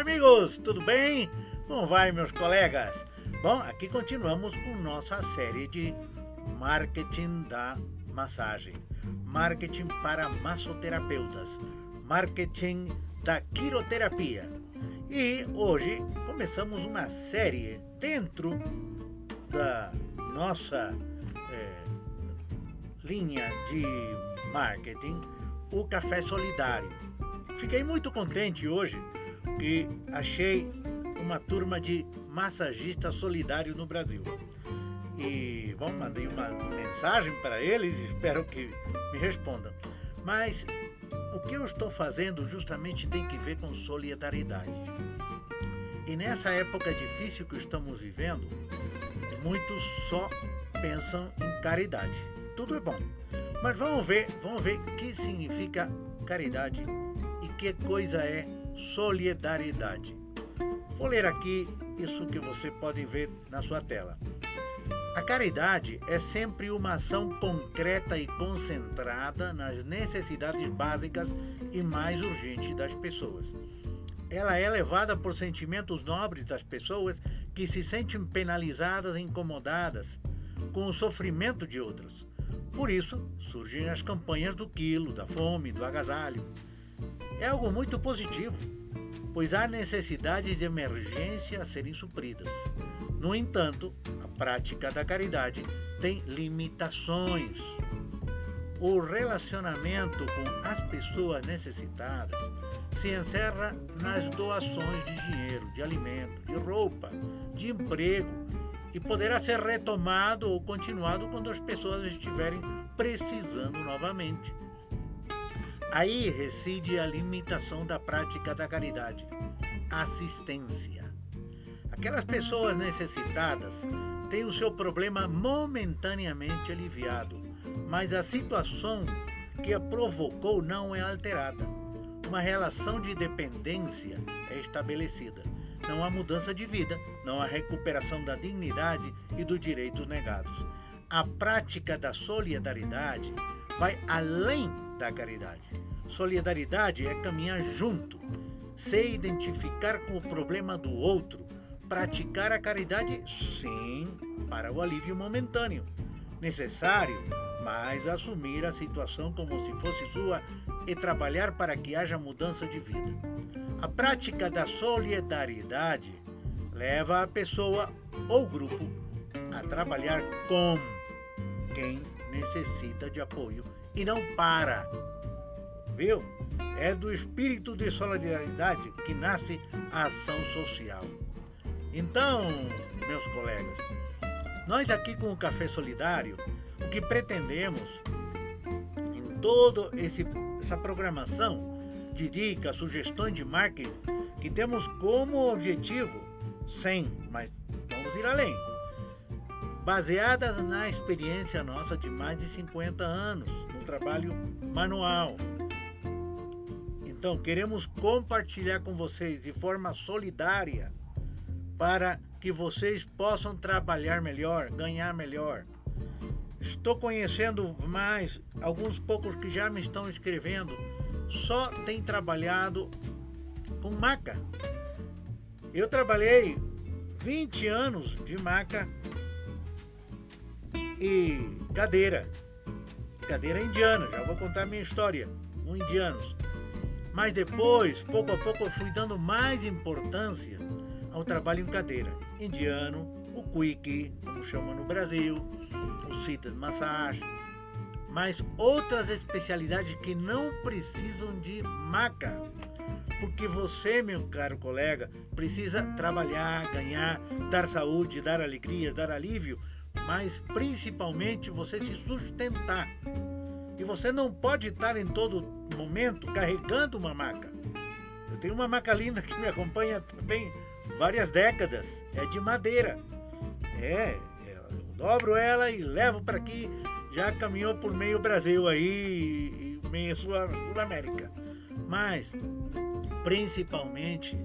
amigos, tudo bem? Como vai, meus colegas? Bom, aqui continuamos com nossa série de marketing da massagem, marketing para massoterapeutas, marketing da quiroterapia. E hoje começamos uma série dentro da nossa linha de marketing, o Café Solidário. Fiquei muito contente hoje que achei uma turma de massagista solidário no Brasil. E, bom, mandei uma mensagem para eles e espero que me respondam. Mas o que eu estou fazendo justamente tem que ver com solidariedade. E nessa época difícil que estamos vivendo, muitos só pensam em caridade. Tudo é bom. Mas vamos ver o que significa caridade e que coisa é solidariedade. Vou ler aqui isso que você pode ver na sua tela. A caridade é sempre uma ação concreta e concentrada nas necessidades básicas e mais urgentes das pessoas. Ela é levada por sentimentos nobres das pessoas que se sentem penalizadas e incomodadas com o sofrimento de outras. Por isso, surgem as campanhas do quilo, da fome, do agasalho. É algo muito positivo, pois há necessidades de emergência a serem supridas. No entanto, a prática da caridade tem limitações. O relacionamento com as pessoas necessitadas se encerra nas doações de dinheiro, de alimento, de roupa, de emprego, e poderá ser retomado ou continuado quando as pessoas estiverem precisando novamente. Aí reside a limitação da prática da caridade, assistência. Aquelas pessoas necessitadas têm o seu problema momentaneamente aliviado, mas a situação que a provocou não é alterada. Uma relação de dependência é estabelecida. Não há mudança de vida, não há recuperação da dignidade e dos direitos negados. A prática da solidariedade vai além da caridade. Solidariedade é caminhar junto, se identificar com o problema do outro, praticar a caridade, sim, para o alívio momentâneo, necessário, mas assumir a situação como se fosse sua e trabalhar para que haja mudança de vida. A prática da solidariedade leva a pessoa ou grupo a trabalhar com quem necessita de apoio e não para, viu? É do espírito de solidariedade que nasce a ação social. Então, meus colegas, nós aqui com o Café Solidário, o que pretendemos em toda essa programação de dicas, sugestões de marketing, que temos como objetivo, sim, mas vamos ir além, baseadas na experiência nossa de mais de 50 anos, no trabalho manual. Então, queremos compartilhar com vocês de forma solidária, para que vocês possam trabalhar melhor, ganhar melhor. Estou conhecendo mais, alguns poucos que já me estão escrevendo, só tem trabalhado com maca. Eu trabalhei 20 anos de maca e cadeira indiana, já vou contar minha história com indianos. Mas depois, pouco a pouco, eu fui dando mais importância ao trabalho em cadeira, indiano, o quick, como chama no Brasil, o seated massage, mas outras especialidades que não precisam de maca, porque você, meu caro colega, precisa trabalhar, ganhar, dar saúde, dar alegria, dar alívio, mas principalmente você se sustentar. E você não pode estar em todo momento carregando uma maca. Eu tenho uma maca linda que me acompanha também várias décadas, é de madeira, eu dobro ela e levo para aqui, já caminhou por meio Brasil aí, e meio Sul-América, mas principalmente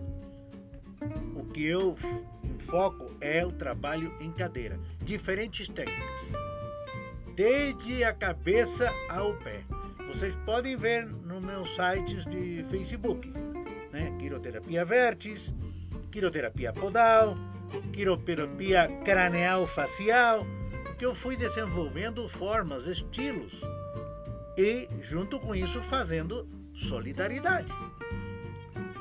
o que eu enfoco é o trabalho em cadeira, diferentes técnicas, desde a cabeça ao pé. Vocês podem ver no meu site de Facebook, né? Quiroterapia Vértice, Quiroterapia Podal, Quiroterapia Craneal-Facial, porque eu fui desenvolvendo formas, estilos e, junto com isso, fazendo solidariedade.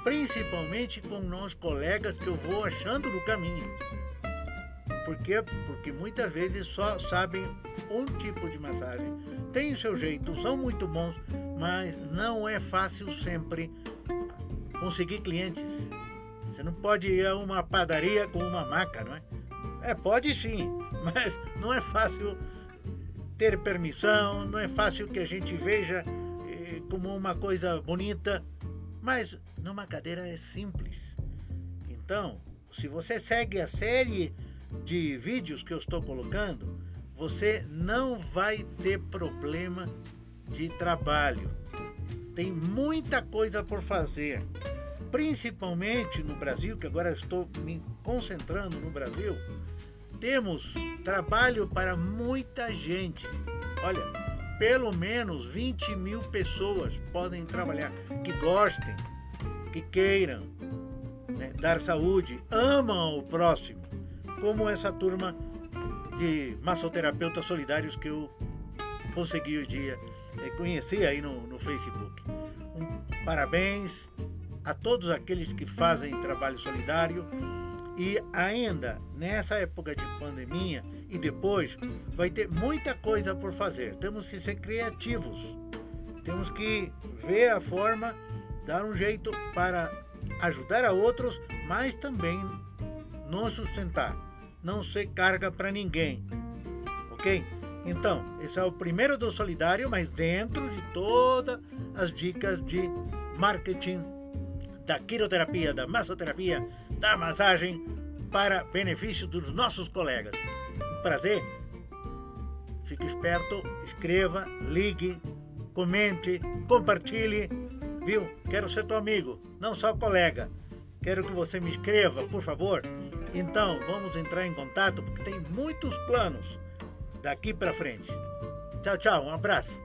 Principalmente com nós colegas que eu vou achando no caminho. Por quê? Porque muitas vezes só sabem um tipo de massagem. Tem o seu jeito, são muito bons, mas não é fácil sempre conseguir clientes. Você não pode ir a uma padaria com uma maca, não é? É, pode sim, mas não é fácil ter permissão, não é fácil que a gente veja como uma coisa bonita. Mas numa cadeira é simples. Então, se você segue a série de vídeos que eu estou colocando, você não vai ter problema de trabalho. Tem muita coisa por fazer, principalmente no Brasil, que agora estou me concentrando no Brasil. Temos trabalho para muita gente. Olha, pelo menos 20 mil pessoas podem trabalhar, que gostem, que queiram, né, dar saúde, amam o próximo, como essa turma de massoterapeutas solidários que eu consegui o dia, conheci aí no Facebook. Parabéns a todos aqueles que fazem trabalho solidário. E ainda, nessa época de pandemia e depois, vai ter muita coisa por fazer. Temos que ser criativos. Temos que ver a forma, dar um jeito para ajudar a outros, mas também nos sustentar. Não ser carga para ninguém. Ok? Então, esse é o primeiro do Solidário, mas dentro de todas as dicas de marketing da quiroterapia, da massoterapia, da massagem para benefício dos nossos colegas. Um prazer. Fique esperto, escreva, ligue, comente, compartilhe, viu? Quero ser teu amigo, não só colega. Quero que você me escreva, por favor. Então, vamos entrar em contato porque tem muitos planos daqui para frente. Tchau, tchau. Um abraço.